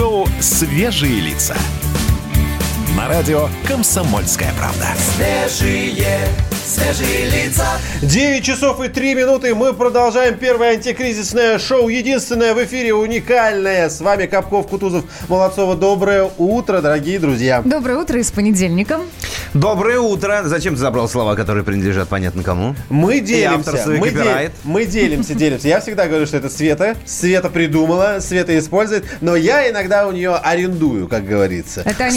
шоу «Свежие лица» на радио «Комсомольская правда». Свежие, свежие лица. 9 часов и 3 минуты. Мы продолжаем первое антикризисное шоу. Единственное в эфире, уникальное. С вами Капков, Кутузов, Молодцова. Доброе утро, дорогие друзья. Доброе утро и с понедельником. Доброе утро. Зачем ты забрал слова, которые принадлежат понятно кому? Мы делимся. Мы делимся. Я всегда говорю, что это Света. Света придумала, Света использует. Но я иногда у нее арендую, как говорится. Это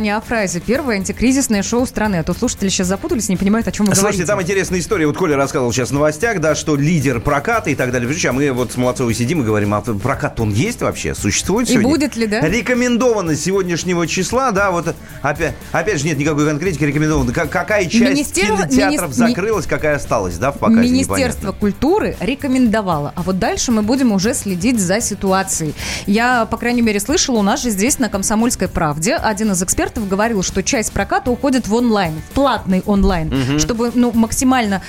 не о фразе. Первое антикризисное шоу страны. А то слушатели сейчас запутались, не понимают, о чем вы говорите. Слушайте, там интересная история. Вот Коля рассказывал сейчас в новостях, да, что лидер проката и так далее. А мы вот с Молодцовой сидим и говорим, а прокат он есть вообще? Существует сегодня? И будет ли, да? Рекомендовано с сегодняшнего числа, да, вот опять же нет никакой конкретики, рекомендовано. Какая часть кинотеатров закрылась, какая осталась, да, в показе непонятно. Министерство культуры рекомендовало. А вот дальше мы будем уже следить за ситуацией. Я, по крайней мере, слышала, у нас же здесь на «Комсомольской правде» один из экспертов говорил, что часть проката уходит в онлайн, в платный онлайн, чтобы максимально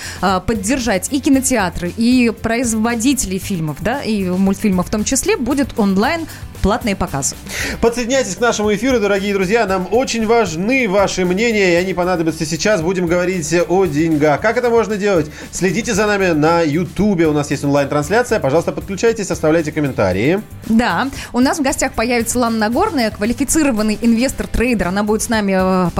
поддержать и кинотеатры, и производителей фильмов, да, и мультфильмов в том числе, будет онлайн платные показы. Подсоединяйтесь к нашему эфиру, дорогие друзья. Нам очень важны ваши мнения, и они понадобятся сейчас. Будем говорить о деньгах. Как это можно делать? Следите за нами на Ютубе. У нас есть онлайн-трансляция. Пожалуйста, подключайтесь, оставляйте комментарии. Да. У нас в гостях появится Лана Нагорная, квалифицированный инвестор-трейдер. Она будет с нами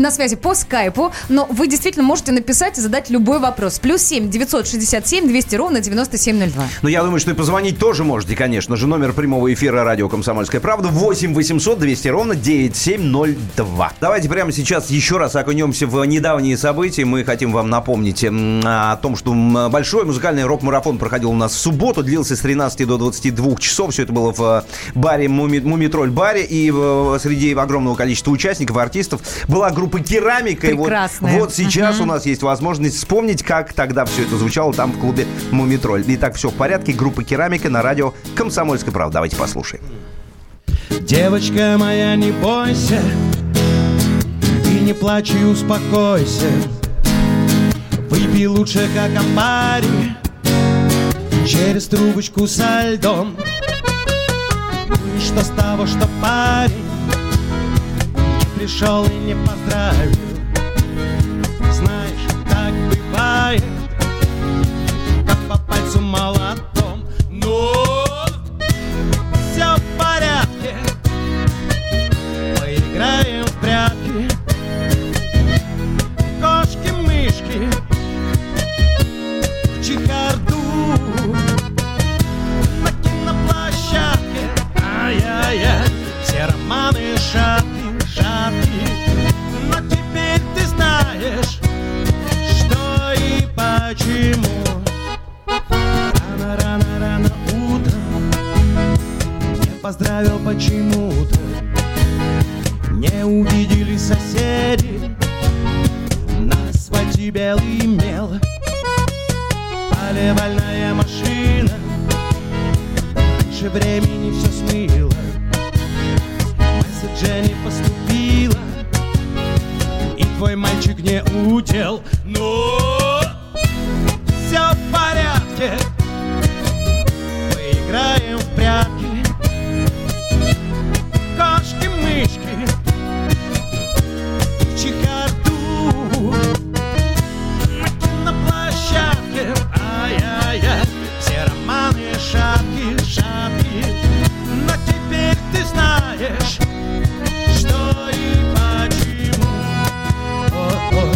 на связи по скайпу. Но вы действительно можете написать и задать любой вопрос. +7 967 200 9702. Ну, я думаю, что и позвонить тоже можете, конечно же. Номер прямого эфира радио «Комсомольская правда» 8 800 200 9702. Давайте прямо сейчас еще раз окунемся в недавние события. Мы хотим вам напомнить о том, что большой музыкальный рок-марафон проходил у нас в субботу. Длился с 13 до 22 часов. Все это было в баре «Мумитроль» баре. И среди огромного количества участников и артистов была группа «Керамика». Прекрасная. И вот сейчас у нас есть возможность вспомнить, как тогда все это звучало там в клубе «Мумитроль». Итак, все в порядке. Группа «Керамика» на радио «Комсомольская правда». Давайте послушаем. Девочка моя, не бойся, и не плачь, и успокойся. Выпей лучше, как амбари, через трубочку со льдом. Что с того, что парень не пришел и не поздравил. Знаешь, так бывает, как по пальцу молотком. Но все в порядке, поиграем в прятки, кошки-мышки, в чехарду, на киноплощадке. Ай-яй-яй, все романы шатки, шатки. Но теперь ты знаешь, что и почему. Рано-рано-рано утром поздравил почему-то. Не увидели соседи на асфальте белый мел. Поливальная машина раньше времени все смыла. Месседжа не поступила, и твой мальчик не удел. Но все в порядке, поиграем в прятки, кошки-мышки, в чехарду, на киноплощадке. Ай-яй-яй, все романы шапки, шапки. Но теперь ты знаешь, что и почему. О-о-о.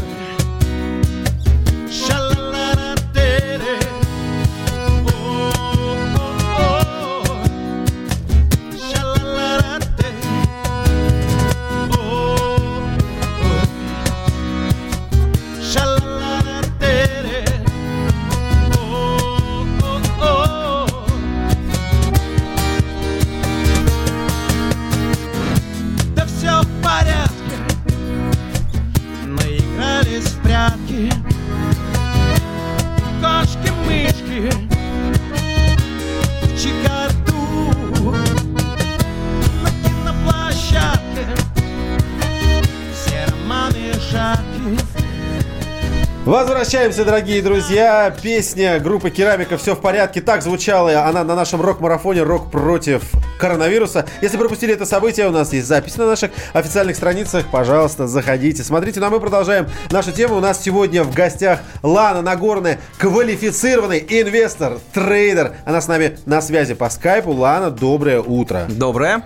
Возвращаемся, дорогие друзья. Песня группы «Керамика» «Все в порядке». Так звучала она на нашем рок-марафоне «Рок против коронавируса». Если пропустили это событие, у нас есть запись на наших официальных страницах. Пожалуйста, заходите, смотрите. Ну, а мы продолжаем нашу тему. У нас сегодня в гостях Лана Нагорная, квалифицированный инвестор, трейдер. Она с нами на связи по скайпу. Лана, доброе утро. Доброе.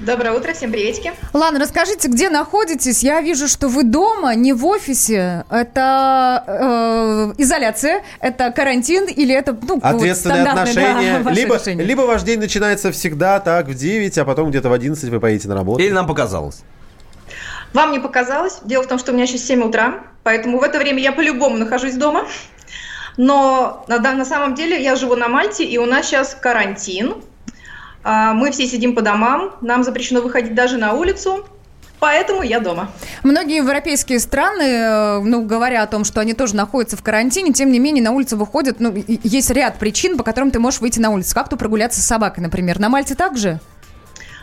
Доброе утро, всем приветики. Лана, расскажите, где находитесь? Я вижу, что вы дома, не в офисе. Это изоляция, это карантин или это ответственные отношения. Да, либо ваш день начинается всегда так в 9, а потом где-то в 11 вы поедете на работу. Или нам показалось. Вам не показалось. Дело в том, что у меня еще 7 утра, поэтому в это время я по-любому нахожусь дома. Но на самом деле я живу на Мальте, и у нас сейчас карантин. Мы все сидим по домам, нам запрещено выходить даже на улицу, поэтому я дома. Многие европейские страны, говоря о том, что они тоже находятся в карантине, тем не менее на улицу выходят, есть ряд причин, по которым ты можешь выйти на улицу. Как-то прогуляться с собакой, например. На Мальте также?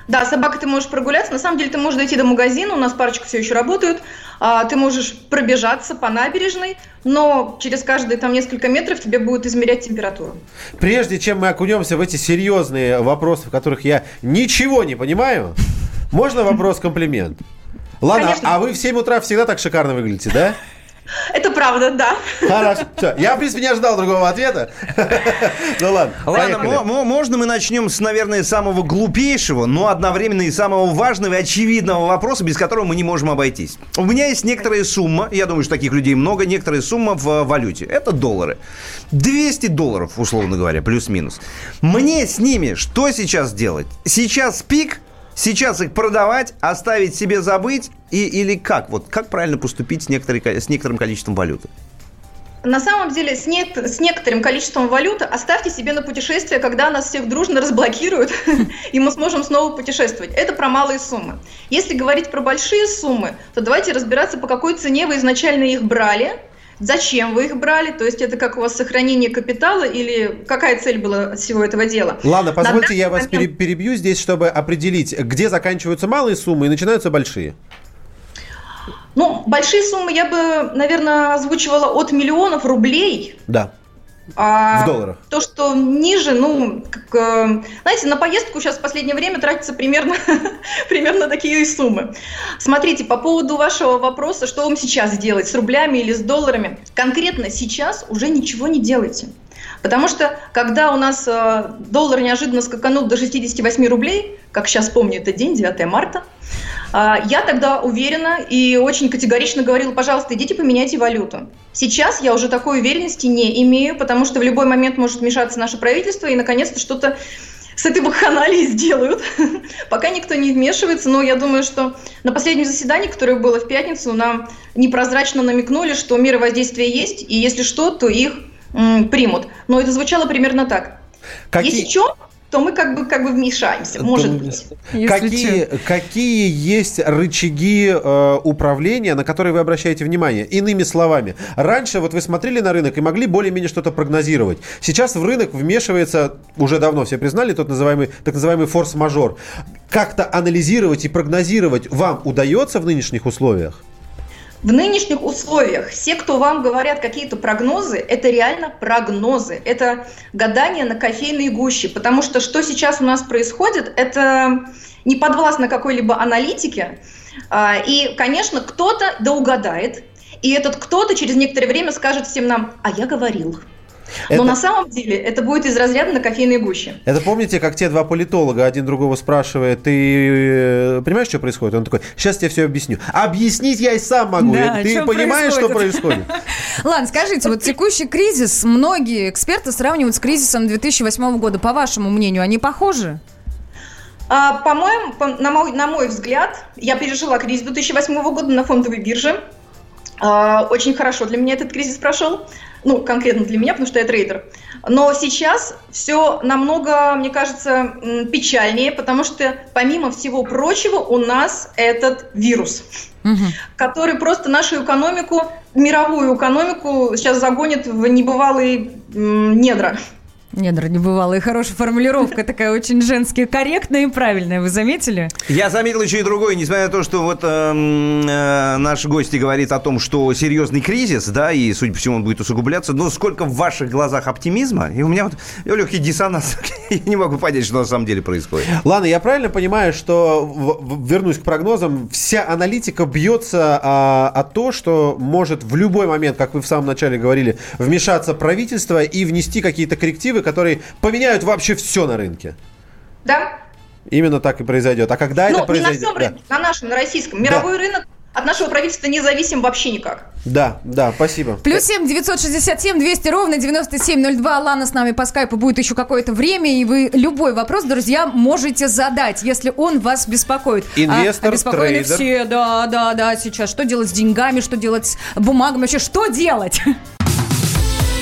Да, с собакой ты можешь прогуляться. На самом деле ты можешь дойти до магазина, у нас парочка все еще работают. Ты можешь пробежаться по набережной, но через каждые несколько метров тебе будут измерять температуру. Прежде чем мы окунемся в эти серьезные вопросы, в которых я ничего не понимаю, можно вопрос-комплимент? Лана, конечно. А вы в 7 утра всегда так шикарно выглядите, да? Это правда, да. Хорошо. Все. Я, в принципе, не ожидал другого ответа. Ну ладно. Ладно, можно мы начнем с, наверное, самого глупейшего, но одновременно и самого важного и очевидного вопроса, без которого мы не можем обойтись. У меня есть некоторая сумма, я думаю, что таких людей много, некоторая сумма в валюте. Это доллары. $200, условно говоря, плюс-минус. Мне с ними что сейчас делать? Сейчас пик? Сейчас их продавать, оставить себе забыть или как? Вот как правильно поступить с некоторым количеством валюты? На самом деле, с некоторым количеством валюты оставьте себе на путешествие, когда нас всех дружно разблокируют, и мы сможем снова путешествовать. Это про малые суммы. Если говорить про большие суммы, то давайте разбираться, по какой цене вы изначально их брали, зачем вы их брали, то есть это как у вас сохранение капитала или какая цель была от всего этого дела? Ладно, позвольте, я вас перебью здесь, чтобы определить, где заканчиваются малые суммы и начинаются большие. Большие суммы я бы, наверное, озвучивала от миллионов рублей. Да. В долларах. То, что ниже, знаете, на поездку сейчас в последнее время тратятся примерно такие суммы. Смотрите, по поводу вашего вопроса, что вам сейчас делать, с рублями или с долларами, конкретно сейчас уже ничего не делайте. Потому что, когда у нас доллар неожиданно скаканул до 68 рублей, как сейчас помню, это день, 9 марта, я тогда уверенно и очень категорично говорила, пожалуйста, идите поменяйте валюту. Сейчас я уже такой уверенности не имею, потому что в любой момент может вмешаться наше правительство, и наконец-то что-то с этой вакханалией сделают. Пока никто не вмешивается, но я думаю, что на последнем заседании, которое было в пятницу, нам непрозрачно намекнули, что меры воздействия есть, и если что, то их примут. Но это звучало примерно так. Если что, то мы как бы вмешаемся, может быть. Какие есть рычаги управления, на которые вы обращаете внимание? Иными словами, раньше вы смотрели на рынок и могли более-менее что-то прогнозировать. Сейчас в рынок вмешивается, уже давно все признали, так называемый форс-мажор. Как-то анализировать и прогнозировать вам удается в нынешних условиях? В нынешних условиях все, кто вам говорят какие-то прогнозы, это реально прогнозы. Это гадание на кофейной гуще. Потому что что сейчас у нас происходит, это не подвластно какой-либо аналитике. И, конечно, кто-то доугадает. И этот кто-то через некоторое время скажет всем нам: «А я говорил». Но на самом деле это будет из разряда на кофейной гуще. Это помните, как те два политолога, один другого спрашивает: ты понимаешь, что происходит? Он такой: сейчас тебе все объясню. Объяснить я и сам могу. Да, ты понимаешь, что происходит? Ладно, скажите, вот текущий кризис многие эксперты сравнивают с кризисом 2008 года. По вашему мнению, они похожи? По-моему, на мой взгляд, я пережила кризис 2008 года на фондовой бирже. Очень хорошо для меня этот кризис прошел. Конкретно для меня, потому что я трейдер. Но сейчас все намного, мне кажется, печальнее, потому что, помимо всего прочего, у нас этот вирус, который просто нашу мировую экономику сейчас загонит в небывалые недра. Недра небывалая. Хорошая формулировка, такая очень женская, корректная и правильная. Вы заметили? Я заметил еще и другое. Несмотря на то, что вот наш гость говорит о том, что серьезный кризис, да, и, судя по всему, он будет усугубляться, но сколько в ваших глазах оптимизма, и у меня вот легкий диссонанс. Я не могу понять, что на самом деле происходит. Ладно, я правильно понимаю, что, вернусь к прогнозам, вся аналитика бьется о том, что может в любой момент, как вы в самом начале говорили, вмешаться правительство и внести какие-то коррективы, которые поменяют вообще все на рынке. Да. Именно так и произойдет. А когда это произойдет? Не на всем рынке, на нашем, на российском. Мировой рынок от нашего правительства независим вообще никак. Да, спасибо. +7 967 200 ровно 9702. Лана с нами по скайпу будет еще какое-то время, и вы любой вопрос, друзья, можете задать, если он вас беспокоит. Инвестор, обеспокоены трейдер. Все, да, сейчас. Что делать с деньгами, что делать с бумагами, вообще что делать?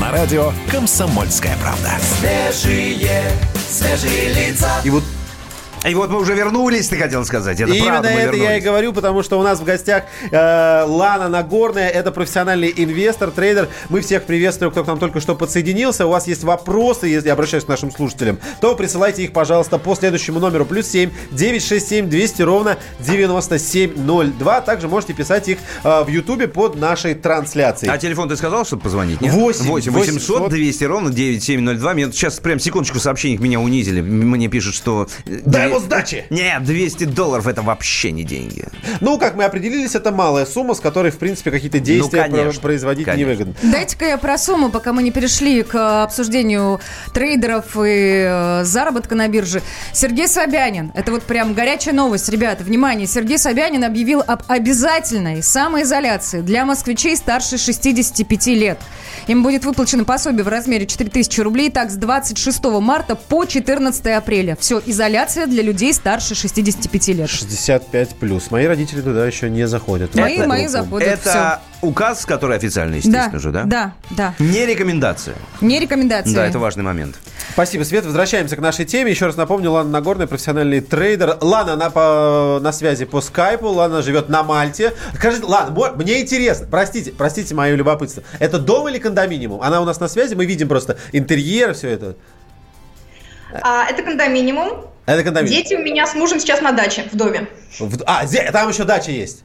На радио «Комсомольская правда». Свежие лица. И вот мы уже вернулись, ты хотел сказать. Это именно правда, это я и говорю, потому что у нас в гостях Лана Нагорная. Это профессиональный инвестор, трейдер. Мы всех приветствуем, кто к нам только что подсоединился. У вас есть вопросы, если я обращаюсь к нашим слушателям, то присылайте их, пожалуйста, по следующему номеру. +7 967 200 ровно 9702. Также можете писать их в Ютубе под нашей трансляцией. А телефон ты сказал, чтобы позвонить? Нет? 8 800 200 ровно 9702. Мне сейчас прям секундочку сообщений меня унизили. Мне пишут, что... Его сдачи! Нет, $200 это вообще не деньги. Ну, как мы определились, это малая сумма, с которой, в принципе, какие-то действия производить невыгодно. Дайте-ка я про сумму, пока мы не перешли к обсуждению трейдеров и заработка на бирже. Сергей Собянин. Это вот прям горячая новость, ребята. Внимание, Сергей Собянин объявил об обязательной самоизоляции для москвичей старше 65 лет. Им будет выплачено пособие в размере 4000 рублей, так с 26 марта по 14 апреля. Все, изоляция для людей старше 65 лет. 65+. Мои родители туда еще не заходят. Мои заходят. Это все. Указ, который официально, естественно, да, же, да? Да. Не рекомендация. Да, это важный момент. Спасибо, Свет. Возвращаемся к нашей теме. Еще раз напомню, Лана Нагорная, профессиональный трейдер. Лана, она на связи по скайпу. Лана живет на Мальте. Скажите, Лана, мне интересно. Простите мое любопытство. Это дом или кондоминиум? Она у нас на связи. Мы видим просто интерьер, все это. Это кондоминиум. Дети у меня с мужем сейчас на даче, в доме. Там еще дача есть?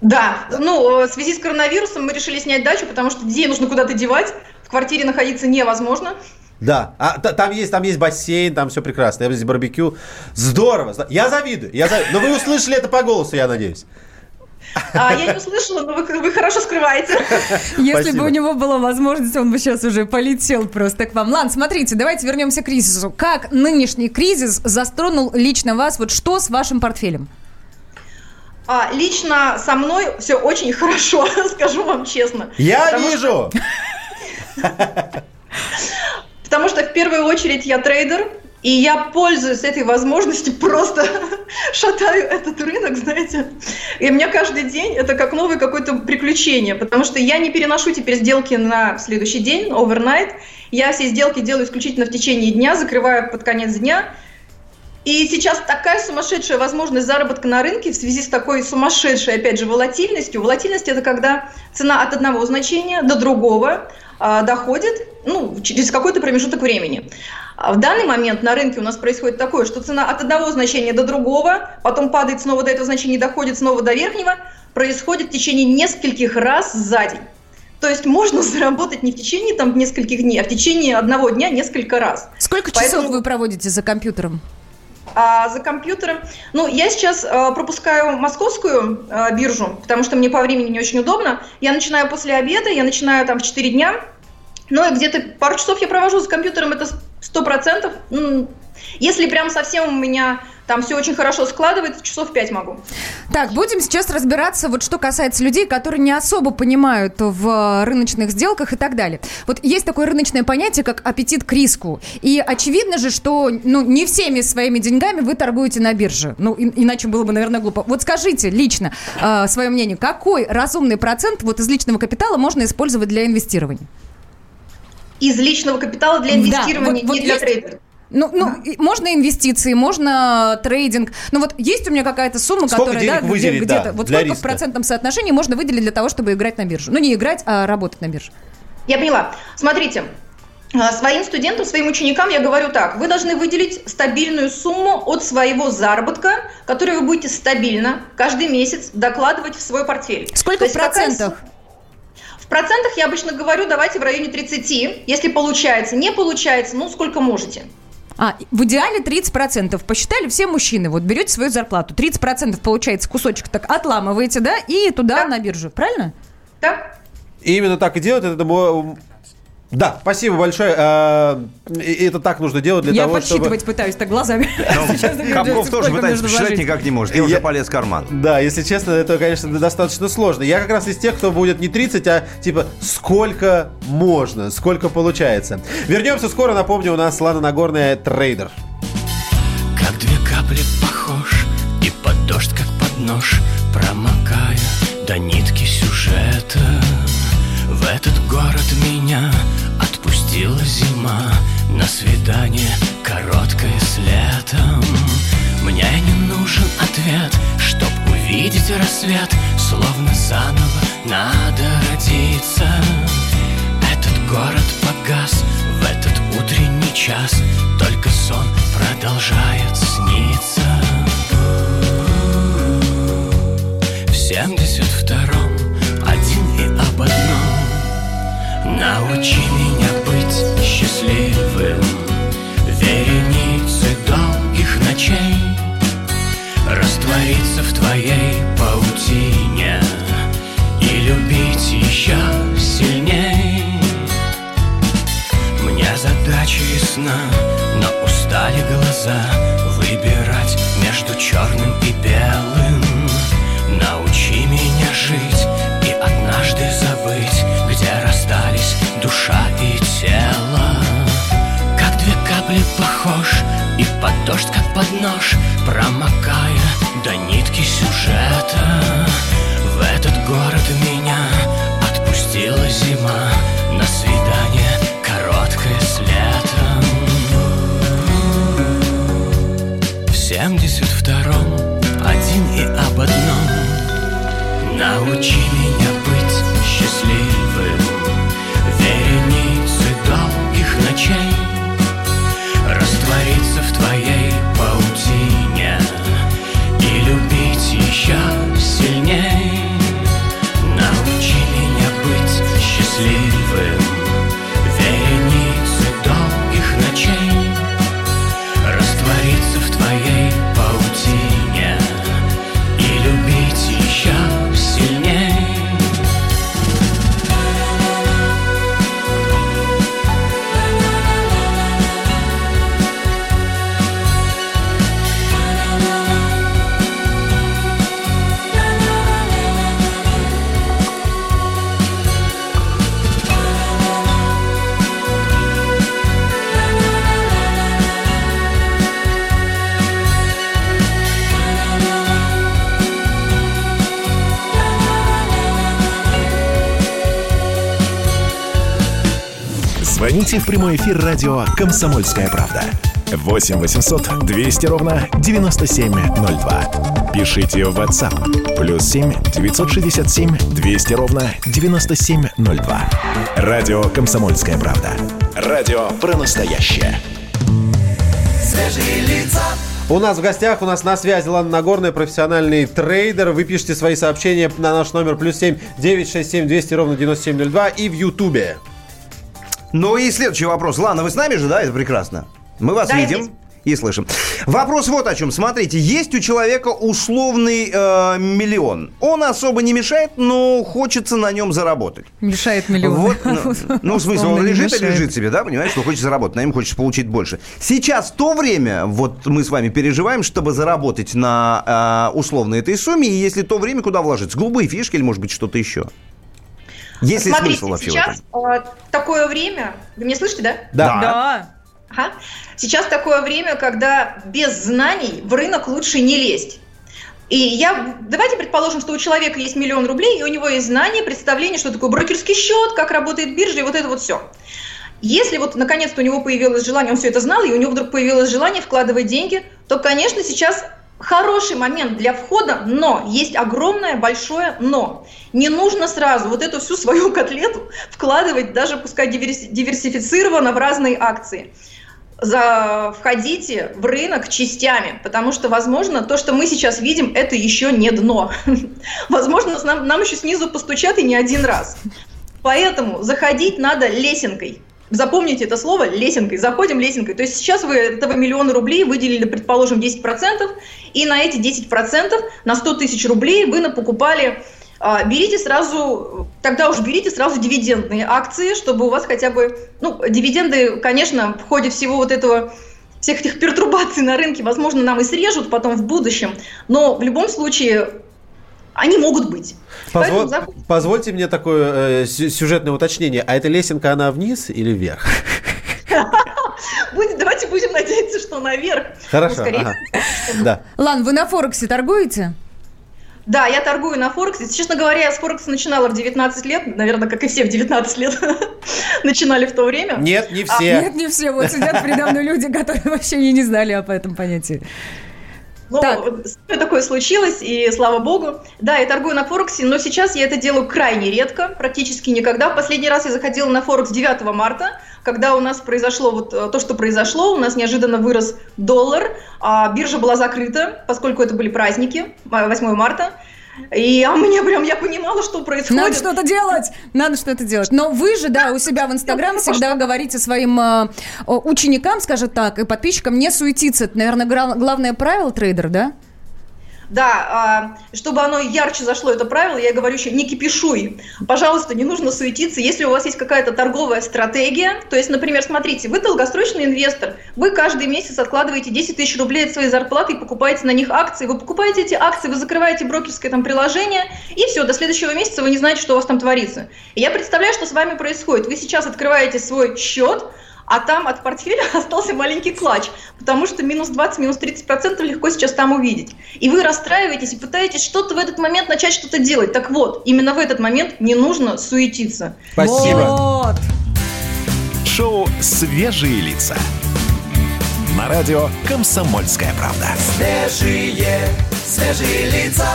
Да. В связи с коронавирусом мы решили снять дачу, потому что детей нужно куда-то девать. В квартире находиться невозможно. Да. Там есть бассейн, там все прекрасно. Там есть барбекю. Здорово. Я завидую. Но вы услышали это по голосу, я надеюсь. Я не услышала, но вы хорошо скрываете. Если бы у него была возможность, он бы сейчас уже полетел просто к вам. Лан, смотрите, давайте вернемся к кризису. Как нынешний кризис затронул лично вас? Вот что с вашим портфелем? Лично со мной все очень хорошо, скажу вам честно. Я вижу! Потому что в первую очередь я трейдер. И я пользуюсь этой возможностью, просто шатаю этот рынок, знаете. И у меня каждый день это как новое какое-то приключение, потому что я не переношу теперь сделки на следующий день, овернайт. Я все сделки делаю исключительно в течение дня, закрываю под конец дня. И сейчас такая сумасшедшая возможность заработка на рынке в связи с такой сумасшедшей, опять же, волатильностью. Волатильность – это когда цена от одного значения до другого доходит через какой-то промежуток времени. В данный момент на рынке у нас происходит такое, что цена от одного значения до другого, потом падает снова до этого значения, доходит снова до верхнего, происходит в течение нескольких раз за день. То есть можно заработать не в течение нескольких дней, а в течение одного дня несколько раз. Сколько часов вы проводите за компьютером? За компьютером. Я сейчас пропускаю московскую биржу, потому что мне по времени не очень удобно. Я начинаю после обеда, я начинаю в 4 дня. И где-то пару часов я провожу за компьютером, это 100%. Если прям совсем у меня Там все очень хорошо складывается, часов 5 могу. Так, будем сейчас разбираться, вот что касается людей, которые не особо понимают в рыночных сделках и так далее. Вот есть такое рыночное понятие, как аппетит к риску. И очевидно же, что не всеми своими деньгами вы торгуете на бирже. Иначе было бы, наверное, глупо. Вот скажите лично свое мнение, какой разумный процент вот из личного капитала можно использовать для инвестирования? Из личного капитала для инвестирования, да, вот не для трейдера. Можно инвестиции, можно трейдинг. Но вот есть у меня какая-то сумма, сколько которая выделить, где-то. Вот сколько риска в процентном соотношении можно выделить для того, чтобы играть на бирже? Не играть, а работать на бирже. Я поняла. Смотрите. Своим студентам, своим ученикам я говорю так. Вы должны выделить стабильную сумму от своего заработка, которую вы будете стабильно каждый месяц докладывать в свой портфель. Сколько в процентах? В процентах я обычно говорю, давайте в районе 30. Если получается, не получается, сколько можете. В идеале 30%. Посчитали все мужчины. Вот берете свою зарплату. 30% получается кусочек, так отламываете, да, и туда на биржу. Правильно? Да. И именно так и делают. Да, спасибо большое. Это так нужно делать для того, чтобы... Я подсчитывать пытаюсь так глазами. Капков тоже пытается посчитать, никак не может. И уже полез в карман. Да, если честно, это, конечно, достаточно сложно. Я как раз из тех, кто будет не 30, а типа сколько можно, сколько получается. Вернемся скоро. Напомню, у нас Лана Нагорная, трейдер. Как две капли похож, и под дождь, как под нож, промокая до нитки сюжета. В этот город меня отпустила зима на свидание короткое с летом. Мне не нужен ответ, чтоб увидеть рассвет, словно заново надо родиться. Этот город погас в этот утренний час, только сон продолжает сниться. В 72-м один и об одном. Научи меня быть счастливым, вереницы долгих ночей, раствориться в твоей паутине и любить еще сильней. Мне задача ясна, но устали глаза выбирать между черным и белым. Научи меня жить и однажды забыть, где расстались душа и тело. Как две капли похож, и под дождь, как под нож, промокая до нитки сюжета. В этот город меня отпустила зима на свидание короткое с летом. В 72-м один и об одном. Научи меня быть счастливым, вереницы долгих ночей, раствориться в твоей паутине и любить еще сильней. Научи меня быть счастливым, вереницы долгих ночей, раствориться в твоей паутине и любить еще сильней. Звоните в прямой эфир радио «Комсомольская правда». 8 800 200 ровно 9702. Пишите в WhatsApp. Плюс 7 967 200 ровно 9702. Радио «Комсомольская правда». Радио про настоящее. Свежие лица. У нас в гостях, у нас на связи Лана Нагорная, профессиональный трейдер. Вы пишите свои сообщения на наш номер плюс 7 967 200 ровно 9702 и в Ютубе. И следующий вопрос. Лана, вы с нами же, да? Это прекрасно. Мы вас видим. и слышим. Вопрос вот о чем. Смотрите, есть у человека условный миллион. Он особо не мешает, но хочется на нем заработать. Мешает миллион. Вот, ну, в смысле, он лежит и лежит себе, да, понимаешь, что хочет заработать, на нем хочешь получить больше. Сейчас то время, вот мы с вами переживаем, чтобы заработать на условной этой сумме, и если то время, куда вложиться? Голубые фишки или, может быть, что-то еще? Есть ли смысл вообще в этом? Сейчас такое время... Вы меня слышите, да? Да. Ага. Сейчас такое время, когда без знаний в рынок лучше не лезть. И давайте предположим, что у человека есть миллион рублей, и у него есть знания, представление, что такое брокерский счет, как работает биржа, и вот это вот все. Если вот наконец-то у него появилось желание, он все это знал, и у него вдруг появилось желание вкладывать деньги, то, конечно, сейчас хороший момент для входа, но есть огромное большое но. Не нужно сразу вот эту всю свою котлету вкладывать, даже пускай диверсифицированно в разные акции. Входите в рынок частями, потому что, возможно, то, что мы сейчас видим, это еще не дно. Возможно, нам еще снизу постучат и не один раз. Поэтому заходить надо лесенкой. Запомните это слово лесенкой. Заходим лесенкой. То есть сейчас вы этого миллиона рублей выделили, предположим, 10%, и на эти 10% на 100 тысяч рублей вы покупали. Тогда берите сразу дивидендные акции, чтобы у вас хотя бы, дивиденды, конечно, в ходе всего всех этих пертурбаций на рынке, возможно, нам и срежут потом в будущем, но в любом случае они могут быть. Позвольте мне такое сюжетное уточнение. А эта лесенка, она вниз или вверх? Давайте будем надеяться, что наверх. Хорошо. Лан, вы на Форексе торгуете? Да, я торгую на Форексе. Честно говоря, я с Форекса начинала в 19 лет. Наверное, как и все в 19 лет начинали в то время. Нет, не все. Нет, не все. Вот сидят передо мной люди, которые вообще и не знали об этом понятии. Ну, такое случилось, и слава богу. Да, я торгую на Форексе, но сейчас я это делаю крайне редко, практически никогда. Последний раз я заходила на Форекс 9 марта, когда у нас произошло то, что произошло. У нас неожиданно вырос доллар, а биржа была закрыта, поскольку это были праздники, 8 марта. И я понимала, что происходит. Надо что-то делать. Но вы же, у себя в Инстаграм всегда говорите своим ученикам, скажем так, и подписчикам не суетиться. Это, наверное, главное правило трейдера, да? Да, чтобы оно ярче зашло, это правило, я говорю еще, не кипишуй. Пожалуйста, не нужно суетиться. Если у вас есть какая-то торговая стратегия, то есть, например, смотрите, вы долгосрочный инвестор, вы каждый месяц откладываете 10 тысяч рублей от своей зарплаты и покупаете на них акции. Вы покупаете эти акции, вы закрываете брокерское приложение, и все, до следующего месяца вы не знаете, что у вас там творится. И я представляю, что с вами происходит. Вы сейчас открываете свой счет, а там от портфеля остался маленький клатч, потому что минус 20, минус 30% легко сейчас там увидеть. И вы расстраиваетесь и пытаетесь что-то в этот момент начать что-то делать. Так вот, именно в этот момент не нужно суетиться. Спасибо. Вот. Шоу «Свежие лица» на радио «Комсомольская правда». Свежие лица.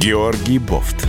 Георгий Бофт.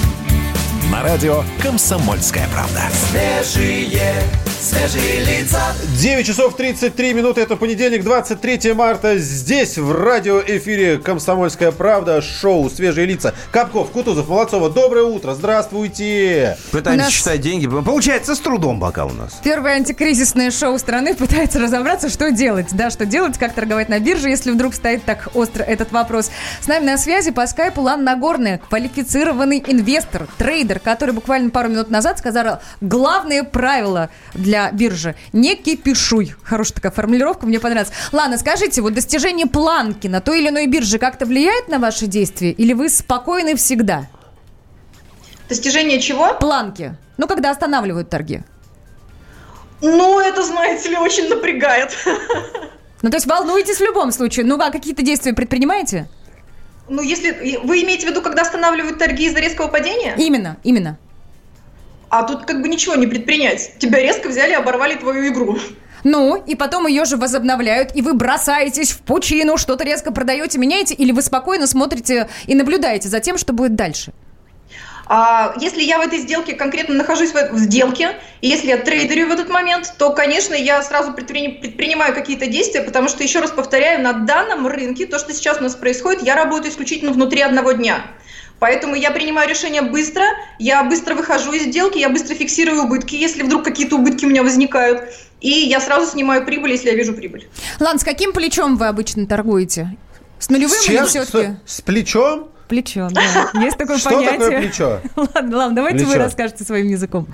на радио «Комсомольская правда». Свежие лица. 9 часов 33 минуты. Это понедельник, 23 марта. Здесь, в радиоэфире «Комсомольская правда», шоу «Свежие лица». Капков, Кутузов, Молодцова. Доброе утро. Здравствуйте. Пытаемся считать деньги. Получается, с трудом пока у нас. Первое антикризисное шоу страны пытается разобраться, что делать. Да, что делать, как торговать на бирже, если вдруг стоит так остро этот вопрос. С нами на связи по скайпу Лана Нагорная, квалифицированный инвестор, трейдер, который буквально пару минут назад сказал главное правило для биржи. Не кипишуй. Хорошая такая формулировка, мне понравилась. Лана, скажите, достижение планки на той или иной бирже как-то влияет на ваши действия? Или вы спокойны всегда? Достижение чего? Планки. Когда останавливают торги. Это, знаете ли, очень напрягает. То есть волнуетесь в любом случае. А какие-то действия предпринимаете? Если вы имеете в виду, когда останавливают торги из-за резкого падения? Именно. А тут ничего не предпринять. Тебя резко взяли и оборвали твою игру. Ну, и потом ее же возобновляют, и вы бросаетесь в пучину, что-то резко продаете, меняете, или вы спокойно смотрите и наблюдаете за тем, что будет дальше? Если я в этой сделке конкретно нахожусь в сделке, и если я трейдерю в этот момент, то, конечно, я сразу предпринимаю какие-то действия, потому что, еще раз повторяю, на данном рынке, то, что сейчас у нас происходит, я работаю исключительно внутри одного дня. Поэтому я принимаю решение быстро, я быстро выхожу из сделки, я быстро фиксирую убытки, если вдруг какие-то убытки у меня возникают, и я сразу снимаю прибыль, если я вижу прибыль. Лан, с каким плечом вы обычно торгуете? С нулевым или все-таки? С плечом? Плечо, да. Есть такое понятие. Что такое плечо? Ладно, давайте вы расскажете своим языком.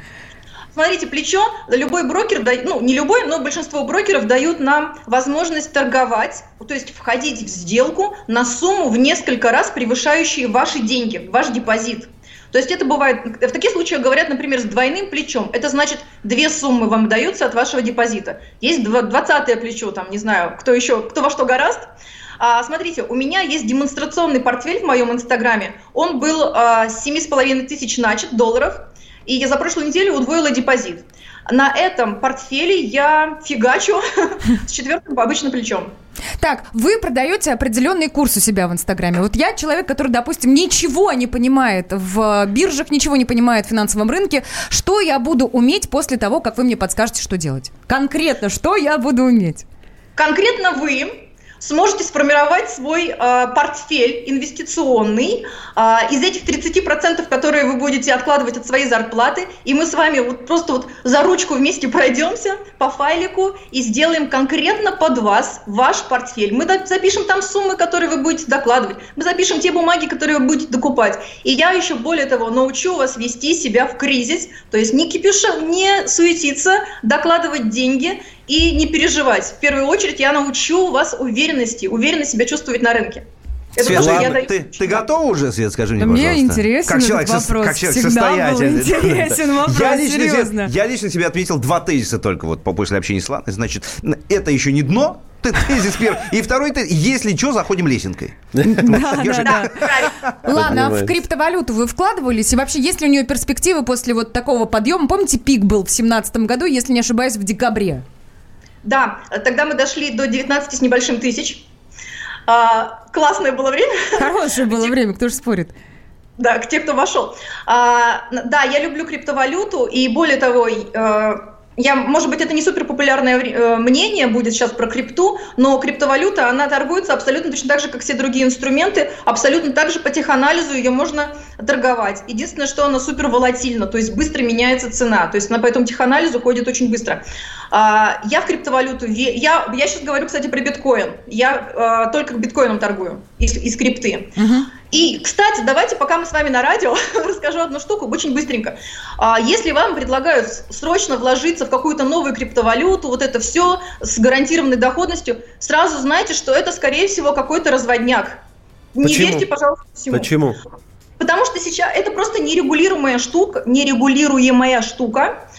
Смотрите, плечо, любой брокер, ну не любой, но большинство брокеров дают нам возможность торговать, то есть входить в сделку на сумму в несколько раз превышающую ваши деньги, ваш депозит. То есть это бывает, в таких случаях говорят, например, с двойным плечом. Это значит, две суммы вам даются от вашего депозита. Есть 20-е плечо, там, не знаю, кто еще, кто во что горазд. Смотрите, у меня есть демонстрационный портфель в моем инстаграме. Он был с 7,5 тысяч долларов, и я за прошлую неделю удвоила депозит. На этом портфеле я фигачу с четвертым обычным плечом. Так, вы продаете определенный курс у себя в инстаграме. Вот я человек, который, допустим, ничего не понимает в биржах, ничего не понимает в финансовом рынке. Что я буду уметь после того, как вы мне подскажете, что делать? Конкретно, что я буду уметь? Конкретно вы сможете сформировать свой портфель инвестиционный из этих 30%, которые вы будете откладывать от своей зарплаты, и мы с вами вот просто вот за ручку вместе пройдемся по файлику и сделаем конкретно под вас ваш портфель. Мы запишем там суммы, которые вы будете докладывать, мы запишем те бумаги, которые вы будете докупать. И я еще более того научу вас вести себя в кризис, то есть не кипиша, не суетиться, докладывать деньги и не переживать. В первую очередь я научу вас уверенно себя чувствовать на рынке. Свет, ладно, ты готова уже, Свет, скажи мне, пожалуйста? Мне интересен вопрос. Как человек состоятельный. Интересен вопрос, серьезно. Я лично тебе отметил два тезиса только вот после общения с Ланой. Значит, это еще не дно. Тезис первый. И второй тезис. Если что, заходим лесенкой. Да. Лана, в криптовалюту вы вкладывались? И вообще, есть ли у нее перспективы после вот такого подъема? Помните, пик был в 2017 году, если не ошибаюсь, в декабре? Да, тогда мы дошли до 19 с небольшим тысяч. Классное было время. Хорошее было время, кто же спорит. Да, к тем, кто вошел. Да, я люблю криптовалюту, и более того, может быть, это не супер популярное мнение будет сейчас про крипту, но криптовалюта, она торгуется абсолютно точно так же, как все другие инструменты, абсолютно так же по теханализу ее можно торговать. Единственное, что она супер волатильна, то есть быстро меняется цена, то есть она по этому теханализу ходит очень быстро. Я в криптовалюту, я сейчас говорю, кстати, про биткоин, я только биткоином торгую из крипты. И, кстати, давайте, пока мы с вами на радио, расскажу одну штуку очень быстренько. Если вам предлагают срочно вложиться в какую-то новую криптовалюту, вот это все с гарантированной доходностью, сразу знайте, что это, скорее всего, какой-то разводняк. Почему? Не верьте, пожалуйста, всему. Почему? Потому что сейчас это просто нерегулируемая штука.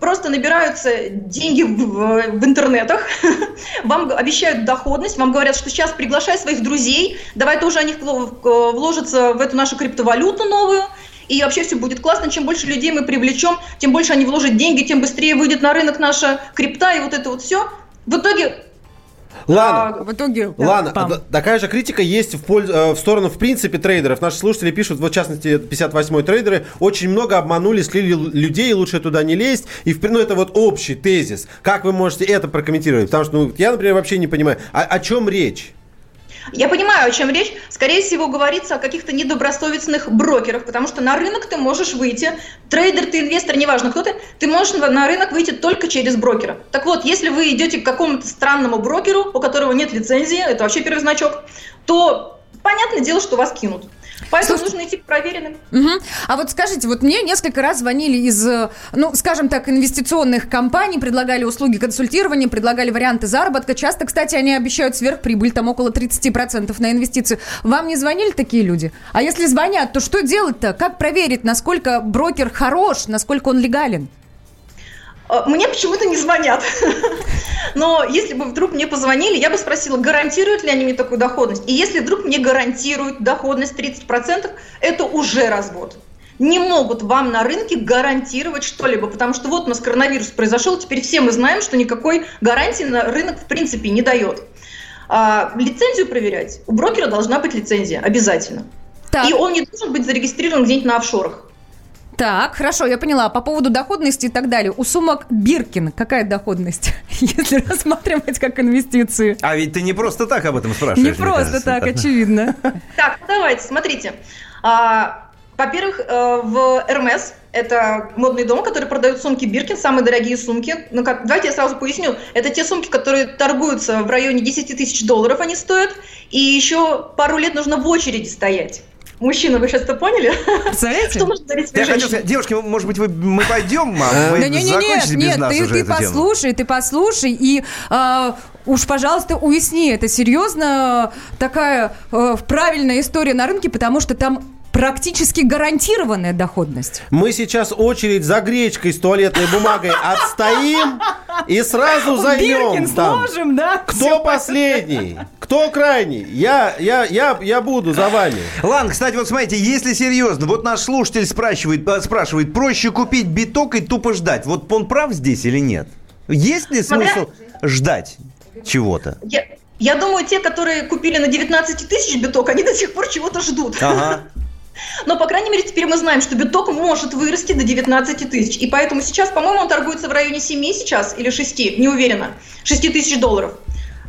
Просто набираются деньги в интернетах, вам обещают доходность, вам говорят, что сейчас приглашай своих друзей, давай тоже они вложатся в эту нашу криптовалюту новую, и вообще все будет классно, чем больше людей мы привлечем, тем больше они вложат деньги, тем быстрее выйдет на рынок наша крипта и вот это вот все. В итоге... Лана, такая же критика есть в сторону, в принципе, трейдеров. Наши слушатели пишут, вот в частности, 58-й трейдеры, очень много обманули, слили людей, лучше туда не лезть. И, ну, это вот общий тезис. Как вы можете это прокомментировать? Потому что, ну, я, например, вообще не понимаю, о чем речь? Я понимаю, о чем речь. Скорее всего, говорится о каких-то недобросовестных брокерах, потому что на рынок ты можешь выйти, трейдер ты, инвестор, неважно кто ты можешь на рынок выйти только через брокера. Так вот, если вы идете к какому-то странному брокеру, у которого нет лицензии, это вообще первый значок, то понятное дело, что вас кинут. Поэтому нужно идти к проверенным. Угу. А вот скажите, вот мне несколько раз звонили из, ну, скажем так, инвестиционных компаний, предлагали услуги консультирования, предлагали варианты заработка. Часто, кстати, они обещают сверхприбыль, там около 30% на инвестиции. Вам не звонили такие люди? А если звонят, то что делать-то? Как проверить, насколько брокер хорош, насколько он легален? Мне почему-то не звонят. Но если бы вдруг мне позвонили, я бы спросила, гарантируют ли они мне такую доходность. И если вдруг мне гарантируют доходность 30%, это уже развод. не могут вам на рынке гарантировать что-либо, потому что вот у нас коронавирус произошел, теперь все мы знаем, что никакой гарантии на рынок в принципе не дает. Лицензию проверять. У брокера должна быть лицензия, обязательно. Так. И он не должен быть зарегистрирован где-нибудь на офшорах. Так, хорошо, я поняла. По поводу доходности и так далее. У сумок Биркин какая доходность, если рассматривать как инвестиции? А ведь ты не просто так об этом спрашиваешь. Не просто так, очевидно. Так, давайте, смотрите. Во-первых, в Hermès, это модный дом, который продает сумки Биркин, самые дорогие сумки. Ну, давайте я сразу поясню. Это те сумки, которые торгуются в районе $10 тысяч, они стоят. И еще пару лет нужно в очереди стоять. Мужчина, вы сейчас это поняли? Представляете? Что нужно дарить себе женщине? Девушки, может быть, мы пойдем, а вы закончите без нас уже эту тему. Ты послушай и... Уж, пожалуйста, уясни, это серьезно такая правильная история на рынке, потому что там практически гарантированная доходность. Мы сейчас очередь за гречкой с туалетной бумагой отстоим и сразу займем. Биркин сложим, да? Кто последний? Кто крайний? Я буду за вами. Ладно, кстати, вот смотрите, если серьезно, вот наш слушатель спрашивает, проще купить биток и тупо ждать. Вот он прав здесь или нет? Есть ли смысл ждать чего-то? Я думаю, те, которые купили на 19 тысяч биток, они до сих пор чего-то ждут. Ага. Но, по крайней мере, теперь мы знаем, что биток может вырасти до 19 тысяч. И поэтому сейчас, по-моему, он торгуется в районе 7 сейчас или 6, не уверена, $6 тысяч.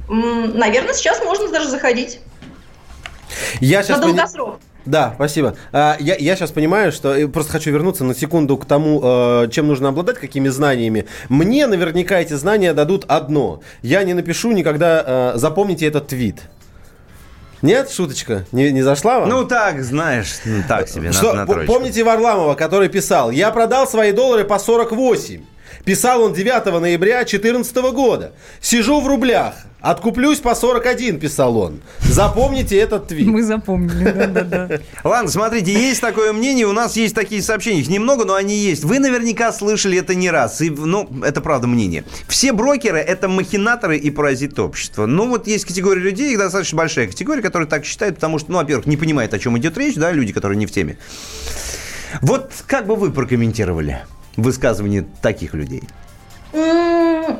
Наверное, сейчас можно даже заходить. Я сейчас на долгосрок. Да, спасибо. Я сейчас понимаю, что я просто хочу вернуться на секунду к тому, чем нужно обладать, какими знаниями. Мне наверняка эти знания дадут одно. Я не напишу никогда, запомните этот твит. Нет, шуточка? Не зашла вам? Ну так, знаешь, так себе. Что, на троечку. Помните Варламова, который писал: «Я продал свои доллары по 48». Писал он 9 ноября 2014 года. «Сижу в рублях. Откуплюсь по 41», писал он. Запомните этот твит. Мы запомнили, да-да-да. Ладно, смотрите, есть такое мнение, у нас есть такие сообщения. Их немного, но они есть. Вы наверняка слышали это не раз. Это правда мнение. Все брокеры – это махинаторы и паразиты общества. Ну, вот есть категория людей, их достаточно большая категория, которые так считают, потому что, ну, во-первых, не понимают, о чем идет речь, да, люди, которые не в теме. Вот как бы вы прокомментировали высказывание таких людей? Я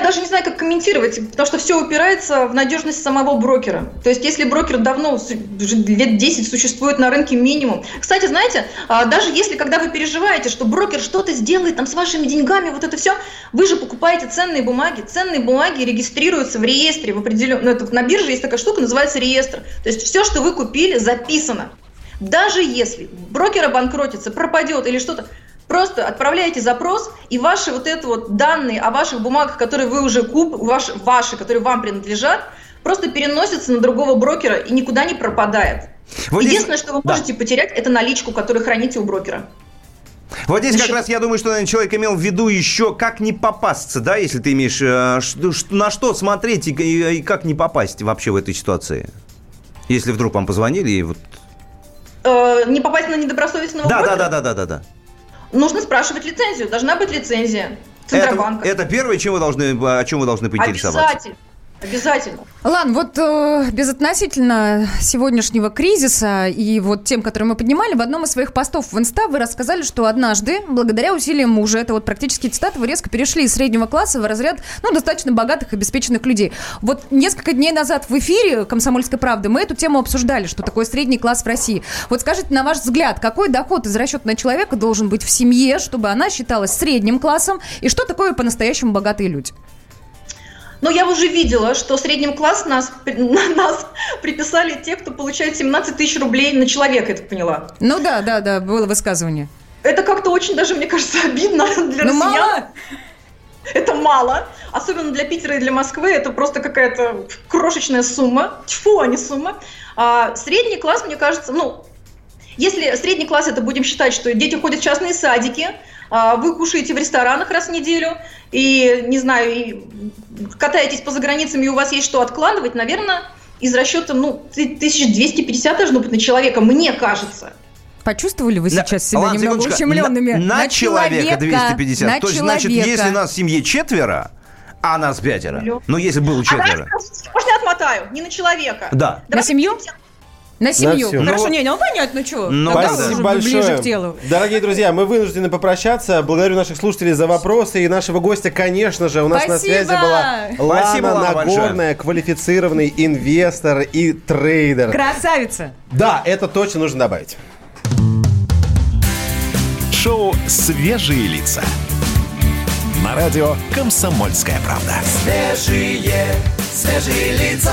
даже не знаю, как комментировать, потому что все упирается в надежность самого брокера. То есть, если брокер давно, уже лет 10, существует на рынке минимум. Кстати, знаете, даже если, когда вы переживаете, что брокер что-то сделает там с вашими деньгами, вот это все, вы же покупаете ценные бумаги. Ценные бумаги регистрируются в реестре, в определенном... Ну, это, на бирже есть такая штука, называется реестр. То есть, все, что вы купили, записано. Даже если брокер обанкротится, пропадет или что-то, просто отправляете запрос, и ваши вот это вот данные о ваших бумагах, которые вы уже купили, ваши, которые вам принадлежат, просто переносятся на другого брокера и никуда не пропадает. Вот единственное, здесь... что вы можете потерять, это наличку, которую храните у брокера. Вот здесь как раз, я думаю, что, наверное, человек имел в виду еще, как не попасться, да, если ты имеешь, на что смотреть и как не попасть вообще в этой ситуации. Если вдруг вам позвонили и вот... не попасть на недобросовестного брокера? Да. Нужно спрашивать лицензию. Должна быть лицензия Центробанка. Это первое, о чем вы должны поинтересоваться. Обязательно. Лан, вот безотносительно сегодняшнего кризиса и вот тем, которые мы поднимали, в одном из своих постов в Инста вы рассказали, что однажды, благодаря усилиям мужа, это вот практически цитата, вы резко перешли из среднего класса в разряд, достаточно богатых, обеспеченных людей. Вот несколько дней назад в эфире «Комсомольской правды» мы эту тему обсуждали, что такое средний класс в России. Вот скажите, на ваш взгляд, какой доход из расчета на человека должен быть в семье, чтобы она считалась средним классом, и что такое по-настоящему богатые люди? Но я уже видела, что средний класс нас приписали те, кто получает 17 тысяч рублей на человека, я так поняла. Ну да, было высказывание. Это как-то очень даже, мне кажется, обидно для россиян. Мало. Это мало. Особенно для Питера и для Москвы. Это просто какая-то крошечная сумма. Тьфу, а не сумма. А средний класс, мне кажется, если средний класс, это будем считать, что дети ходят в частные садики, вы кушаете в ресторанах раз в неделю и, не знаю, и катаетесь по заграницам, и у вас есть что откладывать, наверное, из расчета 1250 должно быть на человека, мне кажется. Почувствовали вы сейчас себя немного ущемленными? На человека 250. На то есть, значит, если нас в семье четверо, а нас пятеро. Ну, если было четверо. Можно я отмотаю? Не на человека. Да. Давай на семью? На семью. На хорошо, ну понятно, чего. Спасибо большое. Дорогие друзья, мы вынуждены попрощаться. Благодарю наших слушателей за вопросы. И нашего гостя, конечно же, у нас на связи была Лана Нагорная, квалифицированный инвестор и трейдер. Красавица. Да, это точно нужно добавить. Шоу «Свежие лица» на радио «Комсомольская правда». Свежие, свежие лица.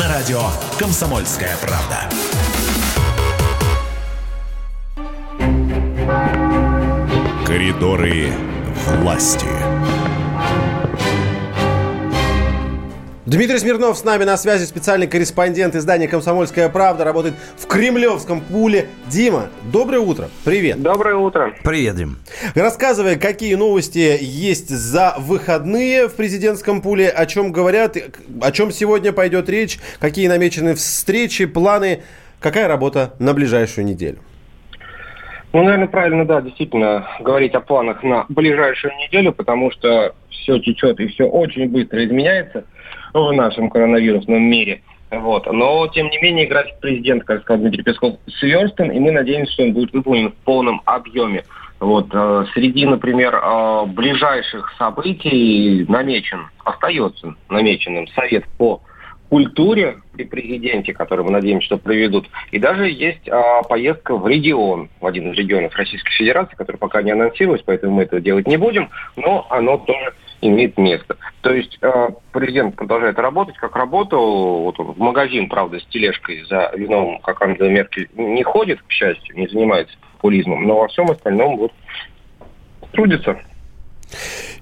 на радио «Комсомольская правда». Коридоры власти. Дмитрий Смирнов с нами на связи, специальный корреспондент издания «Комсомольская правда», работает в кремлевском пуле. Дима, доброе утро. Привет. Доброе утро. Привет, Дим. Рассказывай, какие новости есть за выходные в президентском пуле, о чем говорят, о чем сегодня пойдет речь, какие намечены встречи, планы, какая работа на ближайшую неделю. Ну, наверное, правильно, да, действительно, говорить о планах на ближайшую неделю, потому что все течет и все очень быстро изменяется в нашем коронавирусном мире. Вот. Но, тем не менее, график президента, как сказал Дмитрий Песков, сверстан, и мы надеемся, что он будет выполнен в полном объеме. Вот. Среди, например, ближайших событий остается намеченным совет по культуре при президенте, который, мы надеемся, что проведут. И даже есть поездка в регион, в один из регионов Российской Федерации, который пока не анонсировалась, поэтому мы этого делать не будем, но оно тоже имеет место. То есть президент продолжает работать, как работал. Вот он в магазин, правда, с тележкой за вином, как Ангела Меркель, не ходит, к счастью, не занимается популизмом, но во всем остальном вот трудится.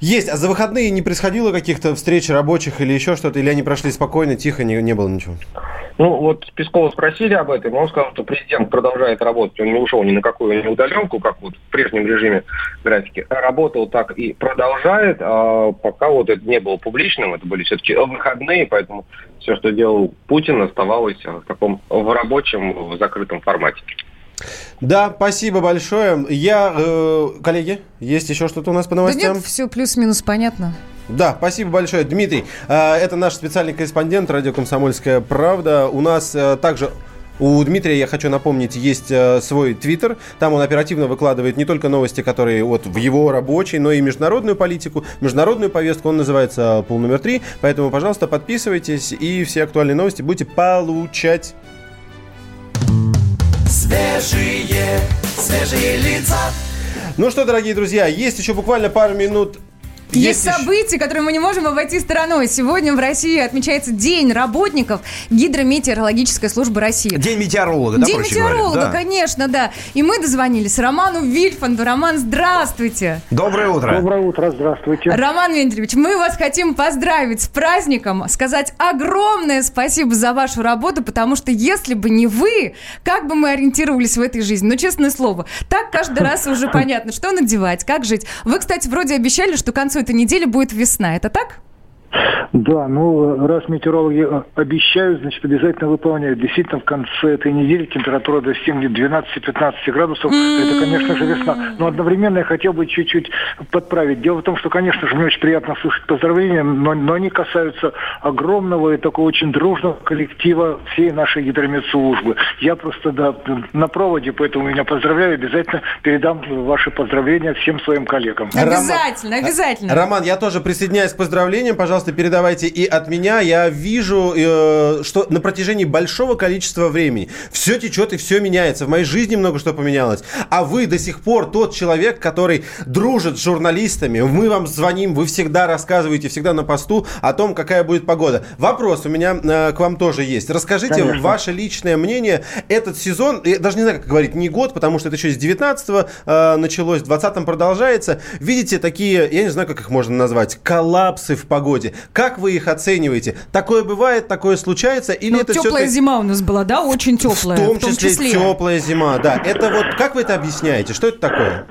Есть. А за выходные не происходило каких-то встреч рабочих или еще что-то? Или они прошли спокойно, тихо, не было ничего? Ну, вот Пескова спросили об этом, он сказал, что президент продолжает работать. Он не ушел ни на какую удаленку, как вот в прежнем режиме графики. Работал так и продолжает. А пока вот это не было публичным, это были все-таки выходные, поэтому все, что делал Путин, оставалось в рабочем, в закрытом формате. Да, спасибо большое. Коллеги, есть еще что-то у нас по новостям? Да нет, все плюс-минус понятно. Да, спасибо большое, Дмитрий. Это наш специальный корреспондент радио «Комсомольская правда». У нас также... У Дмитрия, я хочу напомнить, есть свой твиттер. Там он оперативно выкладывает не только новости, которые вот в его рабочей, но и международную политику, международную повестку. Он называется «Пул номер 3». Поэтому, пожалуйста, подписывайтесь, и все актуальные новости будете получать. Свежие, свежие лица. Ну что, дорогие друзья, есть еще буквально пару минут. Есть события, которые мы не можем обойти стороной. Сегодня в России отмечается День работников Гидрометеорологической службы России. День метеоролога, да? День метеоролога, да. Конечно, да. И мы дозвонились Роману Вильфанду. Роман, здравствуйте. Доброе утро. Доброе утро, здравствуйте. Роман Вендельевич, мы вас хотим поздравить с праздником, сказать огромное спасибо за вашу работу, потому что если бы не вы, как бы мы ориентировались в этой жизни? Ну, честное слово, так каждый раз уже понятно, что надевать, как жить. Вы, кстати, вроде обещали, что к концу этой недели будет весна. Это так? Да, ну раз метеорологи обещают, значит, обязательно выполняют. Действительно, в конце этой недели температура достигнет 12-15 градусов. Это, конечно же, весна. Но одновременно я хотел бы чуть-чуть подправить. Дело в том, что, конечно же, мне очень приятно слышать поздравления, но они касаются огромного и такого очень дружного коллектива всей нашей гидрометслужбы. Я просто на проводе, поэтому меня поздравляю. Обязательно передам ваши поздравления всем своим коллегам. Обязательно, обязательно. Роман, я тоже присоединяюсь к поздравлениям. Пожалуйста, передавайте и от меня. Я вижу, что на протяжении большого количества времени все течет и все меняется. В моей жизни много что поменялось. А вы до сих пор тот человек, который дружит с журналистами. Мы вам звоним, вы всегда рассказываете, всегда на посту о том, какая будет погода. Вопрос у меня к вам тоже есть. Расскажите, конечно, ваше личное мнение. Этот сезон, я даже не знаю, как говорить, не год, потому что это еще с 19-го началось, в 20-м продолжается. Видите, такие, я не знаю, как их можно назвать, коллапсы в погоде. люди. Как вы их оцениваете? Такое бывает, такое случается? Или это теплая зима у нас была, да? Очень теплая. В том числе теплая зима, да. Это вот как вы это объясняете? Что это такое?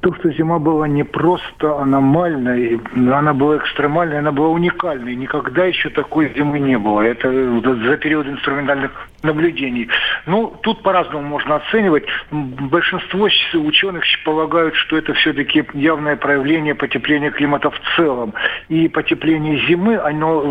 То, что зима была не просто аномальной, она была экстремальной, она была уникальной. Никогда еще такой зимы не было. Это за период инструментальных наблюдений. Ну, тут по-разному можно оценивать. Большинство ученых полагают, что это все-таки явное проявление потепления климата в целом. И потепление зимы, оно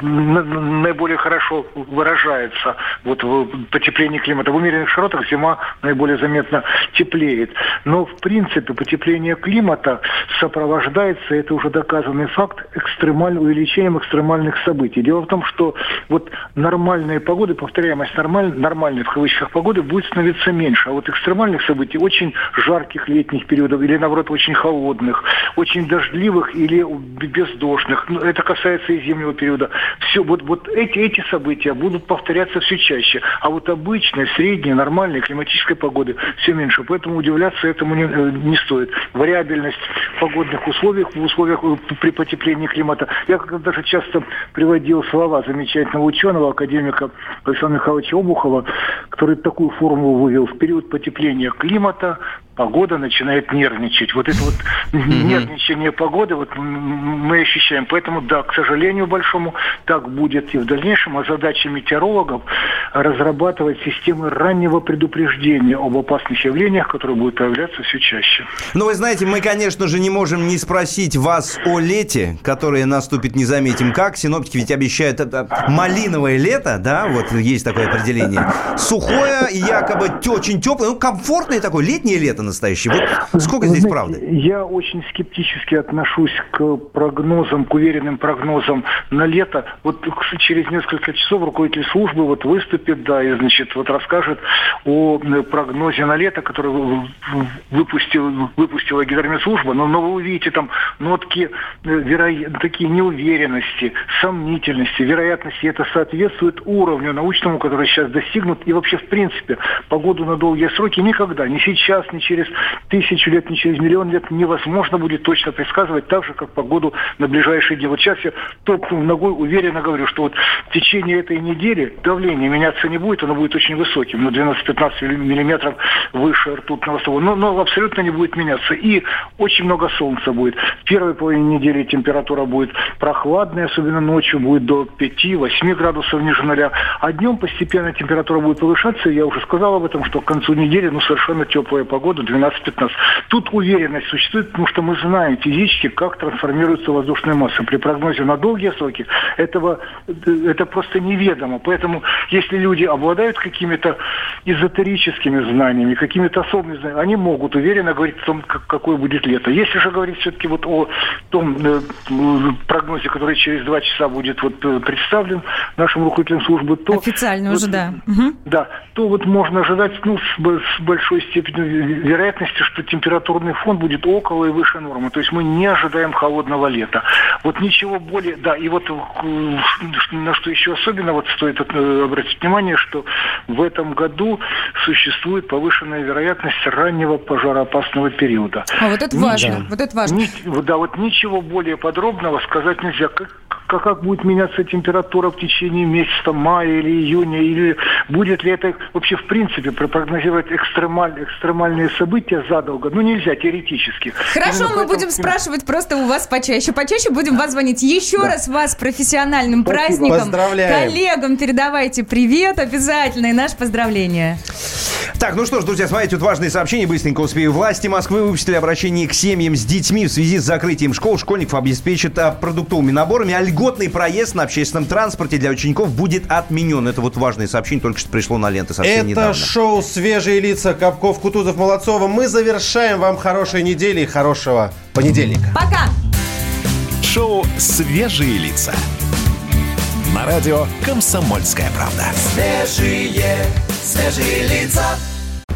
наиболее хорошо выражается. Вот в потеплении климата. В умеренных широтах зима наиболее заметно теплеет. Но, в принципе, потепление климата сопровождается, это уже доказанный факт, увеличением экстремальных событий. Дело в том, что вот нормальные погоды, повторяемость нормальной в кавычках погоды будет становиться меньше. А вот экстремальных событий, очень жарких летних периодов или, наоборот, очень холодных, очень дождливых или бездождных, это касается и зимнего периода, все, вот эти события будут повторяться все чаще. А вот обычной, средней, нормальной климатической погоды все меньше. Поэтому удивляться этому не стоит. Вариабельность погодных условий в условиях при потеплении климата. Я даже часто приводил слова замечательного ученого, академика Василия Михайловича Обухова, который такую формулу вывел: в период потепления климата погода начинает нервничать. Вот это вот нервничание погоды мы ощущаем. Поэтому, да, к сожалению большому, так будет и в дальнейшем. А задача метеорологов — разрабатывать системы раннего предупреждения об опасных явлениях, которые будут появляться все чаще. Ну, вы знаете, мы, конечно же, не можем не спросить вас о лете, которое наступит, не заметим как. Синоптики ведь обещают малиновое лето, да, вот есть такое определение. Сухое, якобы очень теплое, ну, комфортное такое, летнее лето настоящий. Вот сколько здесь правды? Я очень скептически отношусь к прогнозам, к уверенным прогнозам на лето. Вот через несколько часов руководитель службы выступит, да, и, расскажет о прогнозе на лето, который выпустила гидрометслужба. Но вы увидите там нотки такие неуверенности, сомнительности, вероятности. Это соответствует уровню научному, который сейчас достигнут. И вообще, в принципе, погоду на долгие сроки никогда, ни сейчас, ни через 1000 лет, не через 1 000 000 лет невозможно будет точно предсказывать, так же, как погоду на ближайшие дни. Вот сейчас я топнув ногой уверенно говорю, что вот в течение этой недели давление меняться не будет, оно будет очень высоким, 12-15 миллиметров выше ртутного слоя, но абсолютно не будет меняться. И очень много солнца будет. В первой половине недели температура будет прохладная, особенно ночью будет до 5-8 градусов ниже 0. А днем постепенно температура будет повышаться, и я уже сказал об этом, что к концу недели совершенно теплая погода. 12-15. Тут уверенность существует, потому что мы знаем физически, как трансформируются воздушные массы. При прогнозе на долгие сроки это просто неведомо. Поэтому, если люди обладают какими-то эзотерическими знаниями, какими-то особыми знаниями, они могут уверенно говорить о том, какое будет лето. Если же говорить все-таки о том прогнозе, который через 2 часа будет представлен нашим руководителям службы, то... Официально уже, да. Да, то можно ожидать с большой степенью вероятности, что температурный фон будет около и выше нормы. То есть мы не ожидаем холодного лета. Ничего более... Да, и на что еще особенно стоит обратить внимание, что в этом году существует повышенная вероятность раннего пожароопасного периода. А вот это важно. Да. Вот это важно. Ничего более подробного сказать нельзя. Как будет меняться температура в течение месяца мая или июня, или будет ли это вообще в принципе прогнозировать экстремальные события задолго? Нельзя теоретически. Хорошо, мы будем спрашивать просто у вас почаще. Почаще будем вас звонить. Еще раз вас с профессиональным праздником. Поздравляем. Коллегам передавайте привет обязательно и наше поздравление. Так, друзья, смотрите, тут важные сообщения, быстренько успею. Власти Москвы выпустили обращение к семьям с детьми в связи с закрытием школ. Школьников обеспечат продуктовыми наборами. Льготный проезд на общественном транспорте для учеников будет отменен. Это важное сообщение, только что пришло на ленты совсем недавно. Это шоу «Свежие лица» Капков, Кутузов, Молодцова. Мы завершаем. Вам хорошей недели и хорошего понедельника. Пока! Шоу «Свежие лица» на радио «Комсомольская правда». Свежие лица.